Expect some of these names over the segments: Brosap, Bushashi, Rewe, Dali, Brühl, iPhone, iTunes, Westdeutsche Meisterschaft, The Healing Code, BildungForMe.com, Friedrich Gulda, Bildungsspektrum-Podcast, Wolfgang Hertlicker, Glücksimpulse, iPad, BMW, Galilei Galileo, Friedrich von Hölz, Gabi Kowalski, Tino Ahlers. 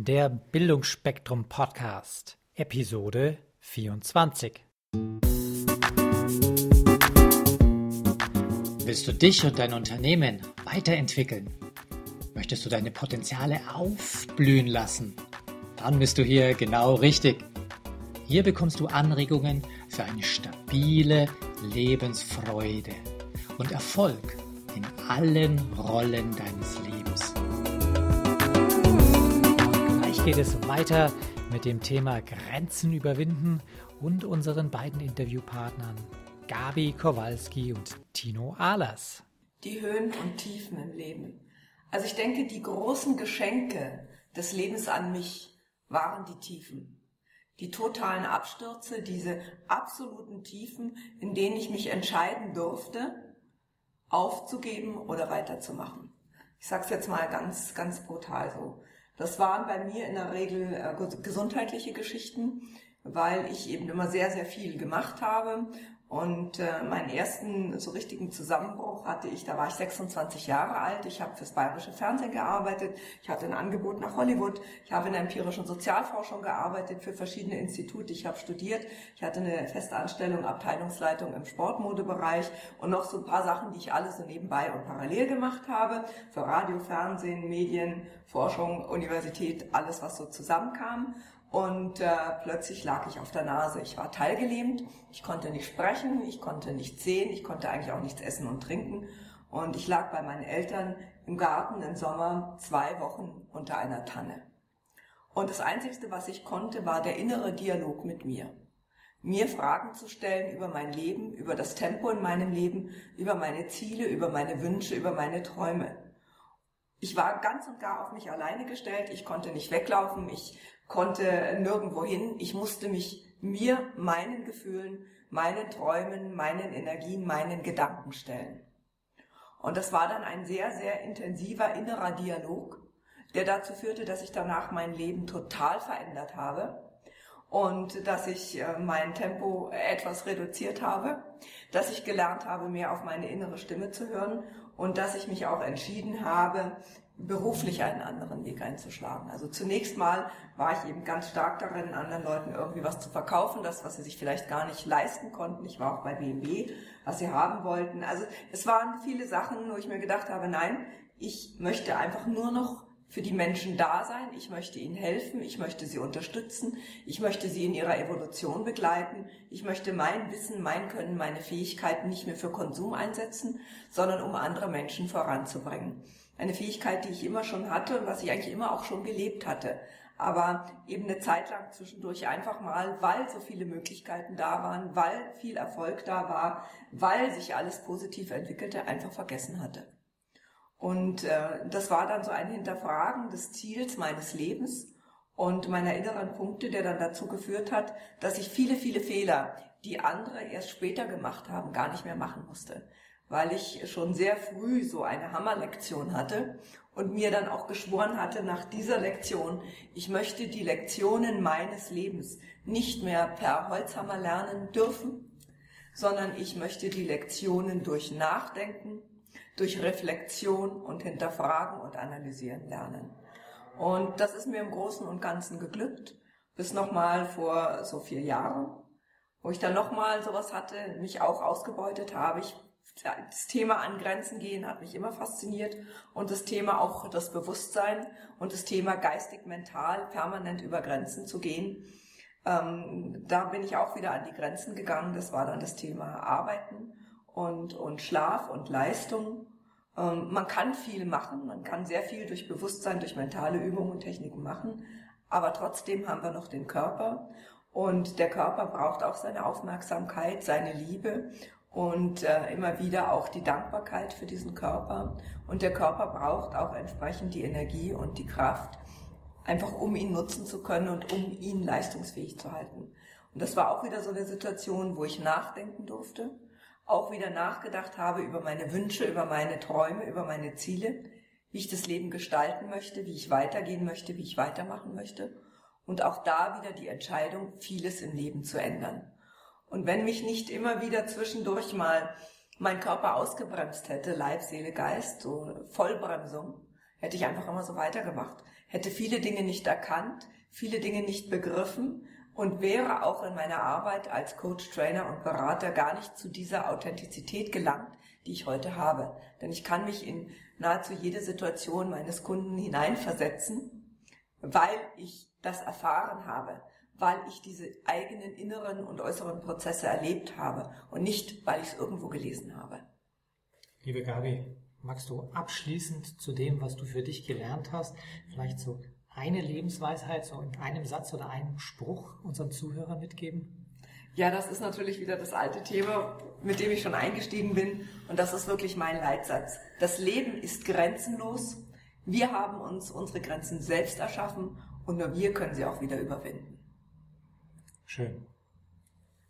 Der Bildungsspektrum-Podcast, Episode 24. Willst du dich und dein Unternehmen weiterentwickeln? Möchtest du deine Potenziale aufblühen lassen? Dann bist du hier genau richtig. Hier bekommst du Anregungen für eine stabile Lebensfreude und Erfolg in allen Rollen deines Lebens. Geht es weiter mit dem Thema Grenzen überwinden und unseren beiden Interviewpartnern Gabi Kowalski und Tino Ahlers. Die Höhen und Tiefen im Leben. Also ich denke, die großen Geschenke des Lebens an mich waren die Tiefen. Die totalen Abstürze, diese absoluten Tiefen, in denen ich mich entscheiden durfte, aufzugeben oder weiterzumachen. Ich sage es jetzt mal ganz, ganz brutal so. Das waren bei mir in der Regel gesundheitliche Geschichten, weil ich eben immer sehr, sehr viel gemacht habe. Und meinen ersten so richtigen Zusammenbruch hatte ich, da war ich 26 Jahre alt. Ich habe fürs Bayerische Fernsehen gearbeitet. Ich hatte ein Angebot nach Hollywood. Ich habe in der empirischen Sozialforschung gearbeitet für verschiedene Institute. Ich habe studiert. Ich hatte eine Festanstellung, Abteilungsleitung im Sportmodebereich und noch so ein paar Sachen, die ich alles so nebenbei und parallel gemacht habe. Für Radio, Fernsehen, Medien, Forschung, Universität, alles, was so zusammenkam. Und plötzlich lag ich auf der Nase. Ich war teilgelähmt, ich konnte nicht sprechen, ich konnte nichts sehen, ich konnte eigentlich auch nichts essen und trinken. Und ich lag bei meinen Eltern im Garten im Sommer 2 Wochen unter einer Tanne. Und das Einzige, was ich konnte, war der innere Dialog mit mir. Mir Fragen zu stellen über mein Leben, über das Tempo in meinem Leben, über meine Ziele, über meine Wünsche, über meine Träume. Ich war ganz und gar auf mich alleine gestellt, ich konnte nicht weglaufen, ich konnte nirgendwo hin. Ich musste mich mir, meinen Gefühlen, meinen Träumen, meinen Energien, meinen Gedanken stellen. Und das war dann ein sehr, sehr intensiver innerer Dialog, der dazu führte, dass ich danach mein Leben total verändert habe und dass ich mein Tempo etwas reduziert habe, dass ich gelernt habe, mehr auf meine innere Stimme zu hören und dass ich mich auch entschieden habe, beruflich einen anderen Weg einzuschlagen. Also zunächst mal war ich eben ganz stark darin, anderen Leuten irgendwie was zu verkaufen, das, was sie sich vielleicht gar nicht leisten konnten. Ich war auch bei BMW, was sie haben wollten. Also es waren viele Sachen, wo ich mir gedacht habe, nein, ich möchte einfach nur noch für die Menschen da sein. Ich möchte ihnen helfen, ich möchte sie unterstützen, ich möchte sie in ihrer Evolution begleiten. Ich möchte mein Wissen, mein Können, meine Fähigkeiten nicht mehr für Konsum einsetzen, sondern um andere Menschen voranzubringen. Eine Fähigkeit, die ich immer schon hatte und was ich eigentlich immer auch schon gelebt hatte. Aber eben eine Zeit lang zwischendurch einfach mal, weil so viele Möglichkeiten da waren, weil viel Erfolg da war, weil sich alles positiv entwickelte, einfach vergessen hatte. Und das war dann so ein Hinterfragen des Ziels meines Lebens und meiner inneren Punkte, der dann dazu geführt hat, dass ich viele, viele Fehler, die andere erst später gemacht haben, gar nicht mehr machen musste. Weil ich schon sehr früh so eine Hammerlektion hatte und mir dann auch geschworen hatte nach dieser Lektion, ich möchte die Lektionen meines Lebens nicht mehr per Holzhammer lernen dürfen, sondern ich möchte die Lektionen durch Nachdenken, durch Reflexion und Hinterfragen und Analysieren lernen. Und das ist mir im Großen und Ganzen geglückt, bis nochmal vor so 4 Jahren, wo ich dann nochmal sowas hatte, mich auch ausgebeutet habe. Das Thema an Grenzen gehen hat mich immer fasziniert und das Thema auch das Bewusstsein und das Thema geistig-mental permanent über Grenzen zu gehen. Da bin ich auch wieder an die Grenzen gegangen. Das war dann das Thema Arbeiten und Schlaf und Leistung. Man kann viel machen, man kann sehr viel durch Bewusstsein, durch mentale Übungen und Techniken machen, aber trotzdem haben wir noch den Körper und der Körper braucht auch seine Aufmerksamkeit, seine Liebe. Und immer wieder auch die Dankbarkeit für diesen Körper. Und der Körper braucht auch entsprechend die Energie und die Kraft, einfach um ihn nutzen zu können und um ihn leistungsfähig zu halten. Und das war auch wieder so eine Situation, wo ich nachdenken durfte, auch wieder nachgedacht habe über meine Wünsche, über meine Träume, über meine Ziele, wie ich das Leben gestalten möchte, wie ich weitergehen möchte, wie ich weitermachen möchte. Und auch da wieder die Entscheidung, vieles im Leben zu ändern. Und wenn mich nicht immer wieder zwischendurch mal mein Körper ausgebremst hätte, Leib, Seele, Geist, so Vollbremsung, hätte ich einfach immer so weitergemacht. hätte viele Dinge nicht erkannt, viele Dinge nicht begriffen und wäre auch in meiner Arbeit als Coach, Trainer und Berater gar nicht zu dieser Authentizität gelangt, die ich heute habe. Denn ich kann mich in nahezu jede Situation meines Kunden hineinversetzen, weil ich das erfahren habe, weil ich diese eigenen inneren und äußeren Prozesse erlebt habe und nicht, weil ich es irgendwo gelesen habe. Liebe Gabi, magst du abschließend zu dem, was du für dich gelernt hast, vielleicht so eine Lebensweisheit, so in einem Satz oder einem Spruch unseren Zuhörern mitgeben? Ja, das ist natürlich wieder das alte Thema, mit dem ich schon eingestiegen bin. Und das ist wirklich mein Leitsatz. Das Leben ist grenzenlos. Wir haben uns unsere Grenzen selbst erschaffen und nur wir können sie auch wieder überwinden. Schön.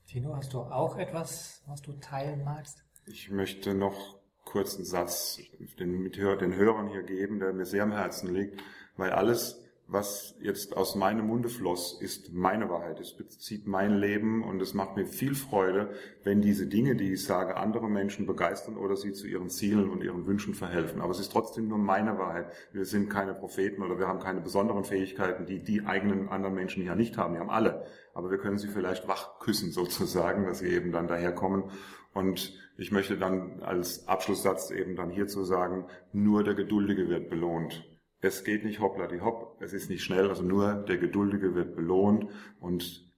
Tino, hast du auch etwas, was du teilen magst? Ich möchte noch kurz einen Satz den Hörern hier geben, der mir sehr am Herzen liegt, weil alles, was jetzt aus meinem Munde floss, ist meine Wahrheit. Es bezieht mein Leben und es macht mir viel Freude, wenn diese Dinge, die ich sage, andere Menschen begeistern oder sie zu ihren Zielen und ihren Wünschen verhelfen. Aber es ist trotzdem nur meine Wahrheit. Wir sind keine Propheten oder wir haben keine besonderen Fähigkeiten, die die eigenen anderen Menschen ja nicht haben. Die haben alle. Aber wir können sie vielleicht wach küssen sozusagen, dass sie eben dann daherkommen. Und ich möchte dann als Abschlusssatz eben dann hierzu sagen, nur der Geduldige wird belohnt. Es geht nicht hoppladihopp, es ist nicht schnell, also nur der Geduldige wird belohnt und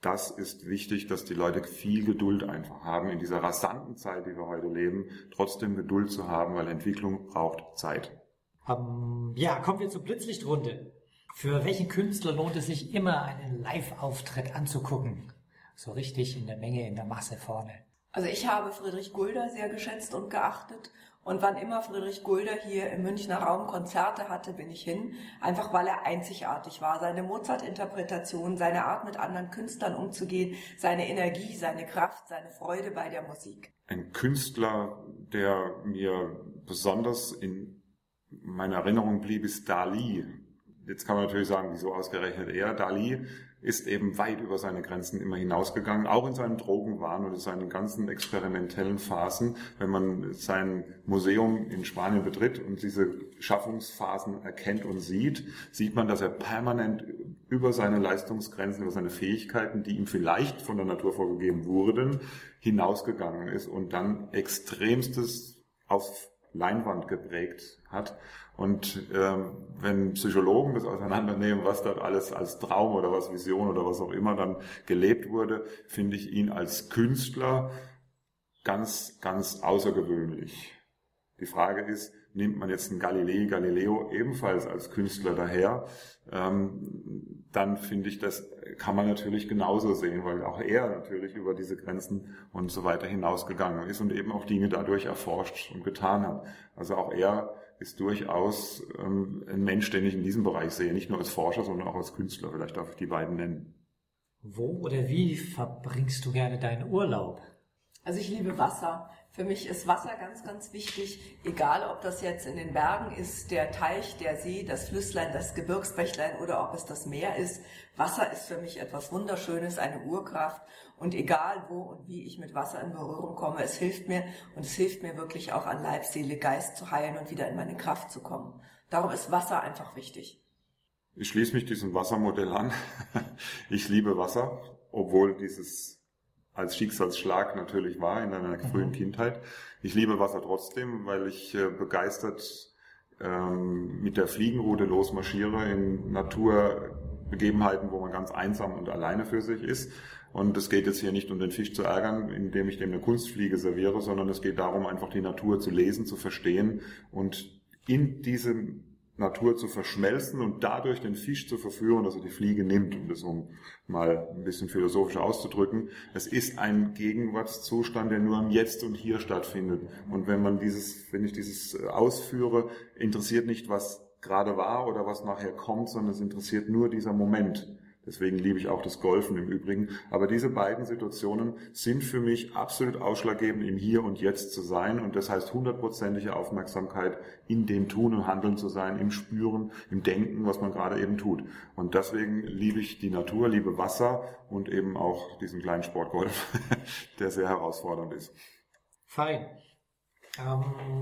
das ist wichtig, dass die Leute viel Geduld einfach haben, in dieser rasanten Zeit, die wir heute leben, trotzdem Geduld zu haben, weil Entwicklung braucht Zeit. Ja, kommen wir zur Blitzlichtrunde. Für welchen Künstler lohnt es sich immer, einen Live-Auftritt anzugucken? So richtig in der Menge, in der Masse vorne. Also ich habe Friedrich Gulda sehr geschätzt und geachtet. Und wann immer Friedrich Gulda hier im Münchner Raum Konzerte hatte, bin ich hin, einfach weil er einzigartig war. Seine Mozart-Interpretation, seine Art mit anderen Künstlern umzugehen, seine Energie, seine Kraft, seine Freude bei der Musik. Ein Künstler, der mir besonders in meiner Erinnerung blieb, ist Dali. Jetzt kann man natürlich sagen, wieso ausgerechnet er? Dali ist eben weit über seine Grenzen immer hinausgegangen, auch in seinen Drogenwahn und in seinen ganzen experimentellen Phasen. Wenn man sein Museum in Spanien betritt und diese Schaffungsphasen erkennt und sieht, sieht man, dass er permanent über seine Leistungsgrenzen, über seine Fähigkeiten, die ihm vielleicht von der Natur vorgegeben wurden, hinausgegangen ist und dann Extremstes auf Leinwand geprägt hat. Und wenn Psychologen das auseinandernehmen, was dort alles als Traum oder was Vision oder was auch immer dann gelebt wurde, finde ich ihn als Künstler ganz, ganz außergewöhnlich. Die Frage ist, nimmt man jetzt einen Galilei Galileo ebenfalls als Künstler daher, dann finde ich, das kann man natürlich genauso sehen, weil auch er natürlich über diese Grenzen und so weiter hinausgegangen ist und eben auch Dinge dadurch erforscht und getan hat. Also auch er ist durchaus ein Mensch, den ich in diesem Bereich sehe, nicht nur als Forscher, sondern auch als Künstler. Vielleicht darf ich die beiden nennen. Wo oder wie verbringst du gerne deinen Urlaub? Also ich liebe Wasser. Für mich ist Wasser ganz, ganz wichtig, egal ob das jetzt in den Bergen ist, der Teich, der See, das Flüsslein, das Gebirgsbächlein oder ob es das Meer ist. Wasser ist für mich etwas Wunderschönes, eine Urkraft und egal wo und wie ich mit Wasser in Berührung komme, es hilft mir und es hilft mir wirklich auch an Leib, Seele, Geist zu heilen und wieder in meine Kraft zu kommen. Darum ist Wasser einfach wichtig. Ich schließe mich diesem Wassermodell an. Ich liebe Wasser, obwohl dieses als Schicksalsschlag natürlich war in einer frühen Kindheit. Ich liebe Wasser trotzdem, weil ich begeistert mit der Fliegenroute losmarschiere in Naturbegebenheiten, wo man ganz einsam und alleine für sich ist. Und es geht jetzt hier nicht um den Fisch zu ärgern, indem ich dem eine Kunstfliege serviere, sondern es geht darum, einfach die Natur zu lesen, zu verstehen und in diesem Natur zu verschmelzen und dadurch den Fisch zu verführen, dass er die Fliege nimmt, um das mal ein bisschen philosophisch auszudrücken. Es ist ein Gegenwartszustand, der nur im Jetzt und Hier stattfindet. Und wenn ich dieses ausführe, interessiert nicht, was gerade war oder was nachher kommt, sondern es interessiert nur dieser Moment. Deswegen liebe ich auch das Golfen im Übrigen. Aber diese beiden Situationen sind für mich absolut ausschlaggebend, im Hier und Jetzt zu sein. Und das heißt, 100%ige Aufmerksamkeit in dem Tun und Handeln zu sein, im Spüren, im Denken, was man gerade eben tut. Und deswegen liebe ich die Natur, liebe Wasser und eben auch diesen kleinen Sportgolf, der sehr herausfordernd ist. Fein.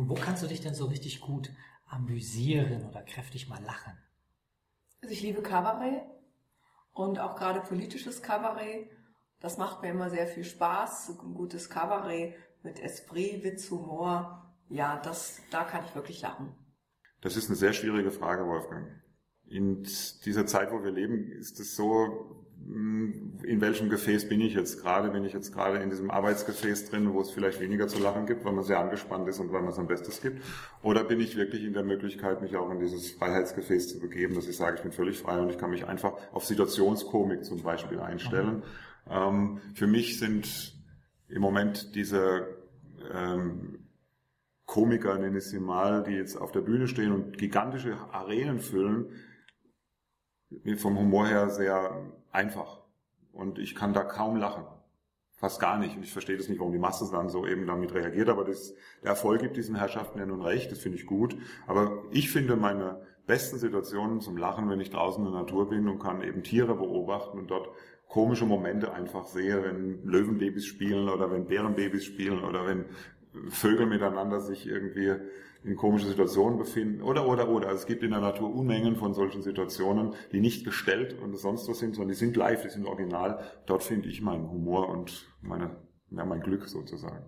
Wo kannst du dich denn so richtig gut amüsieren oder kräftig mal lachen? Also ich liebe Kabarett und auch gerade politisches Kabarett. Das macht mir immer sehr viel Spaß. Ein gutes Kabarett mit Esprit, Witz, Humor. Ja, da kann ich wirklich lachen. Das ist eine sehr schwierige Frage, Wolfgang. In dieser Zeit, wo wir leben, ist es so, in welchem Gefäß bin ich jetzt gerade? Bin ich jetzt gerade in diesem Arbeitsgefäß drin, wo es vielleicht weniger zu lachen gibt, weil man sehr angespannt ist und weil man es am Bestes gibt? Oder bin ich wirklich in der Möglichkeit, mich auch in dieses Freiheitsgefäß zu begeben, dass ich sage, ich bin völlig frei und ich kann mich einfach auf Situationskomik zum Beispiel einstellen? Für mich sind im Moment diese Komiker, nenne ich sie mal, die jetzt auf der Bühne stehen und gigantische Arenen füllen, vom Humor her sehr einfach. Und ich kann da kaum lachen. Fast gar nicht. Und ich verstehe das nicht, warum die Masse dann so eben damit reagiert. Aber der Erfolg gibt diesen Herrschaften ja nun recht. Das finde ich gut. Aber ich finde meine besten Situationen zum Lachen, wenn ich draußen in der Natur bin und kann eben Tiere beobachten und dort komische Momente einfach sehe, wenn Löwenbabys spielen oder wenn Bärenbabys spielen oder wenn Vögel miteinander sich irgendwie in komische Situationen befinden oder. Also es gibt in der Natur Unmengen von solchen Situationen, die nicht gestellt und sonst was sind, sondern die sind live, die sind original. Dort finde ich meinen Humor und mein Glück sozusagen.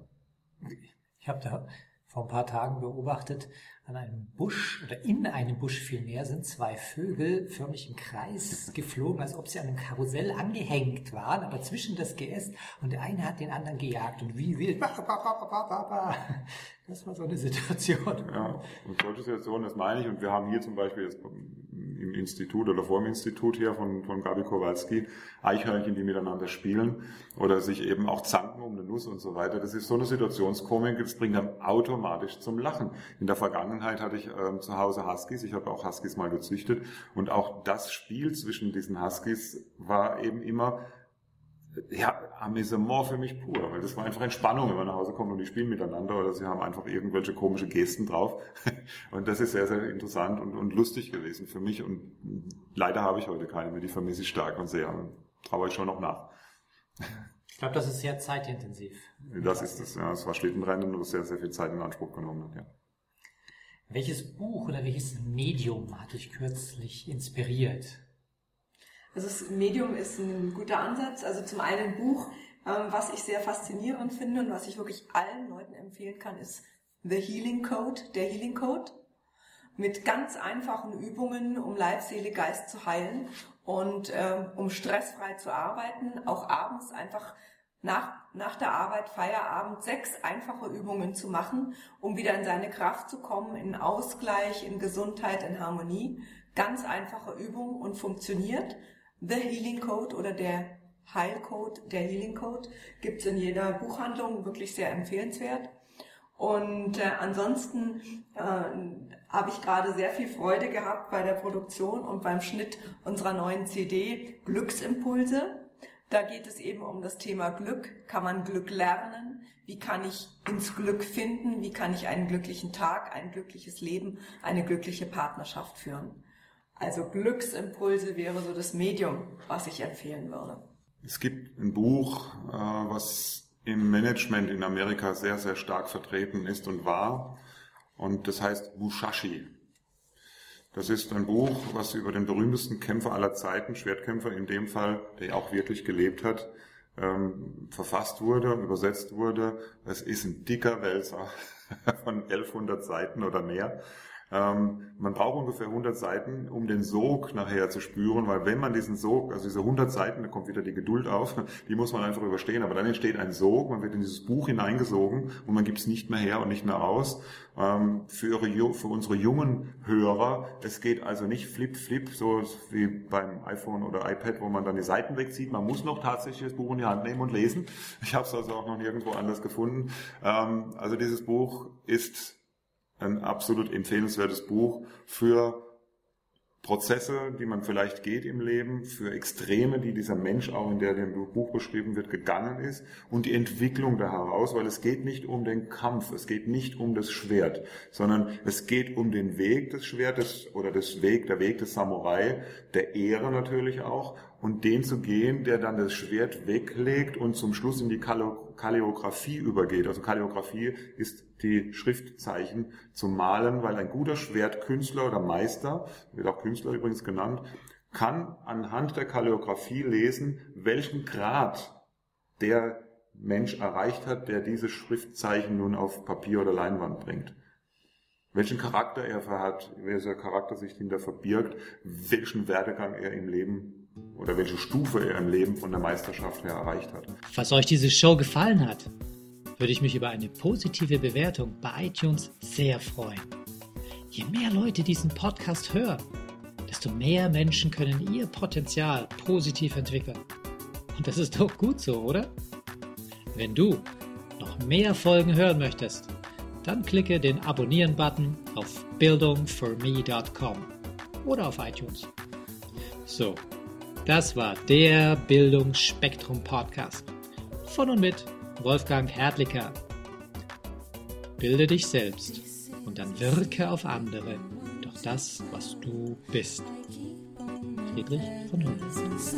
Ich habe da vor ein paar Tagen beobachtet, an einem Busch oder in einem Busch vielmehr sind zwei Vögel förmlich im Kreis geflogen, als ob sie an einem Karussell angehängt waren, aber zwischen das Geäst, und der eine hat den anderen gejagt und wie wild. Das war so eine Situation. Ja, und solche Situationen, das meine ich, und wir haben hier zum Beispiel jetzt im Institut oder vor dem Institut hier von Gabi Kowalski Eichhörnchen, die miteinander spielen oder sich eben auch zanken um eine Nuss und so weiter. Das ist so eine Situationskomik, das bringt dann automatisch zum Lachen. In der Vergangenheit hatte ich zu Hause Huskies, ich habe auch Huskies mal gezüchtet und auch das Spiel zwischen diesen Huskies war eben immer Amüsement für mich pur, weil das war einfach Entspannung, wenn man nach Hause kommt und die spielen miteinander oder sie haben einfach irgendwelche komische Gesten drauf und das ist sehr, sehr interessant und lustig gewesen für mich und leider habe ich heute keine mehr, die vermisse ich stark und sehr und traue ich schon noch nach. Ich glaube, das ist sehr zeitintensiv. Das ist es, ja, es war Schlittenrennen und sehr, sehr viel Zeit in Anspruch genommen hat, ja. Welches Buch oder welches Medium hat dich kürzlich inspiriert? Also das Medium ist ein guter Ansatz. Also zum einen ein Buch, was ich sehr faszinierend finde und was ich wirklich allen Leuten empfehlen kann, ist The Healing Code, der Healing Code, mit ganz einfachen Übungen, um Leib, Seele, Geist zu heilen und um stressfrei zu arbeiten, auch abends einfach nach der Arbeit, Feierabend, 6 einfache Übungen zu machen, um wieder in seine Kraft zu kommen, in Ausgleich, in Gesundheit, in Harmonie. Ganz einfache Übung und funktioniert. The Healing Code oder der Heilcode, der Healing Code, gibt's in jeder Buchhandlung, wirklich sehr empfehlenswert. Und ansonsten habe ich gerade sehr viel Freude gehabt bei der Produktion und beim Schnitt unserer neuen CD Glücksimpulse. Da geht es eben um das Thema Glück. Kann man Glück lernen? Wie kann ich ins Glück finden? Wie kann ich einen glücklichen Tag, ein glückliches Leben, eine glückliche Partnerschaft führen? Also Glücksimpulse wäre so das Medium, was ich empfehlen würde. Es gibt ein Buch, was im Management in Amerika sehr, sehr stark vertreten ist und war. Und das heißt Bushashi. Das ist ein Buch, was über den berühmtesten Kämpfer aller Zeiten, Schwertkämpfer in dem Fall, der auch wirklich gelebt hat, verfasst wurde, übersetzt wurde. Es ist ein dicker Wälzer von 1100 Seiten oder mehr. Man braucht ungefähr 100 Seiten, um den Sog nachher zu spüren, weil wenn man diesen Sog, also diese 100 Seiten, da kommt wieder die Geduld auf, die muss man einfach überstehen, aber dann entsteht ein Sog, man wird in dieses Buch hineingesogen und man gibt es nicht mehr her und nicht mehr raus. Für unsere jungen Hörer, es geht also nicht flip, so wie beim iPhone oder iPad, wo man dann die Seiten wegzieht, man muss noch tatsächlich das Buch in die Hand nehmen und lesen. Ich habe es also auch noch nirgendwo anders gefunden. Also dieses Buch ist ein absolut empfehlenswertes Buch für Prozesse, die man vielleicht geht im Leben, für Extreme, die dieser Mensch auch, in der dem Buch beschrieben wird, gegangen ist und die Entwicklung da heraus, weil es geht nicht um den Kampf, es geht nicht um das Schwert, sondern es geht um den Weg des Schwertes oder der Weg des Samurai, der Ehre natürlich auch und den zu gehen, der dann das Schwert weglegt und zum Schluss in die Kalle Kalligrafie übergeht. Also Kalligrafie ist die Schriftzeichen zum Malen, weil ein guter Schwertkünstler oder Meister, wird auch Künstler übrigens genannt, kann anhand der Kalligrafie lesen, welchen Grad der Mensch erreicht hat, der diese Schriftzeichen nun auf Papier oder Leinwand bringt. Welchen Charakter er hat, welcher Charakter sich hinter verbirgt, welchen Werdegang er im Leben oder welche Stufe er im Leben von der Meisterschaft her erreicht hat. Falls euch diese Show gefallen hat, würde ich mich über eine positive Bewertung bei iTunes sehr freuen. Je mehr Leute diesen Podcast hören, desto mehr Menschen können ihr Potenzial positiv entwickeln. Und das ist doch gut so, oder? Wenn du noch mehr Folgen hören möchtest, dann klicke den Abonnieren-Button auf BildungForMe.com oder auf iTunes. So, das war der Bildungsspektrum-Podcast von und mit Wolfgang Hertlicker. Bilde dich selbst und dann wirke auf andere durch das, was du bist. Friedrich von Hölz.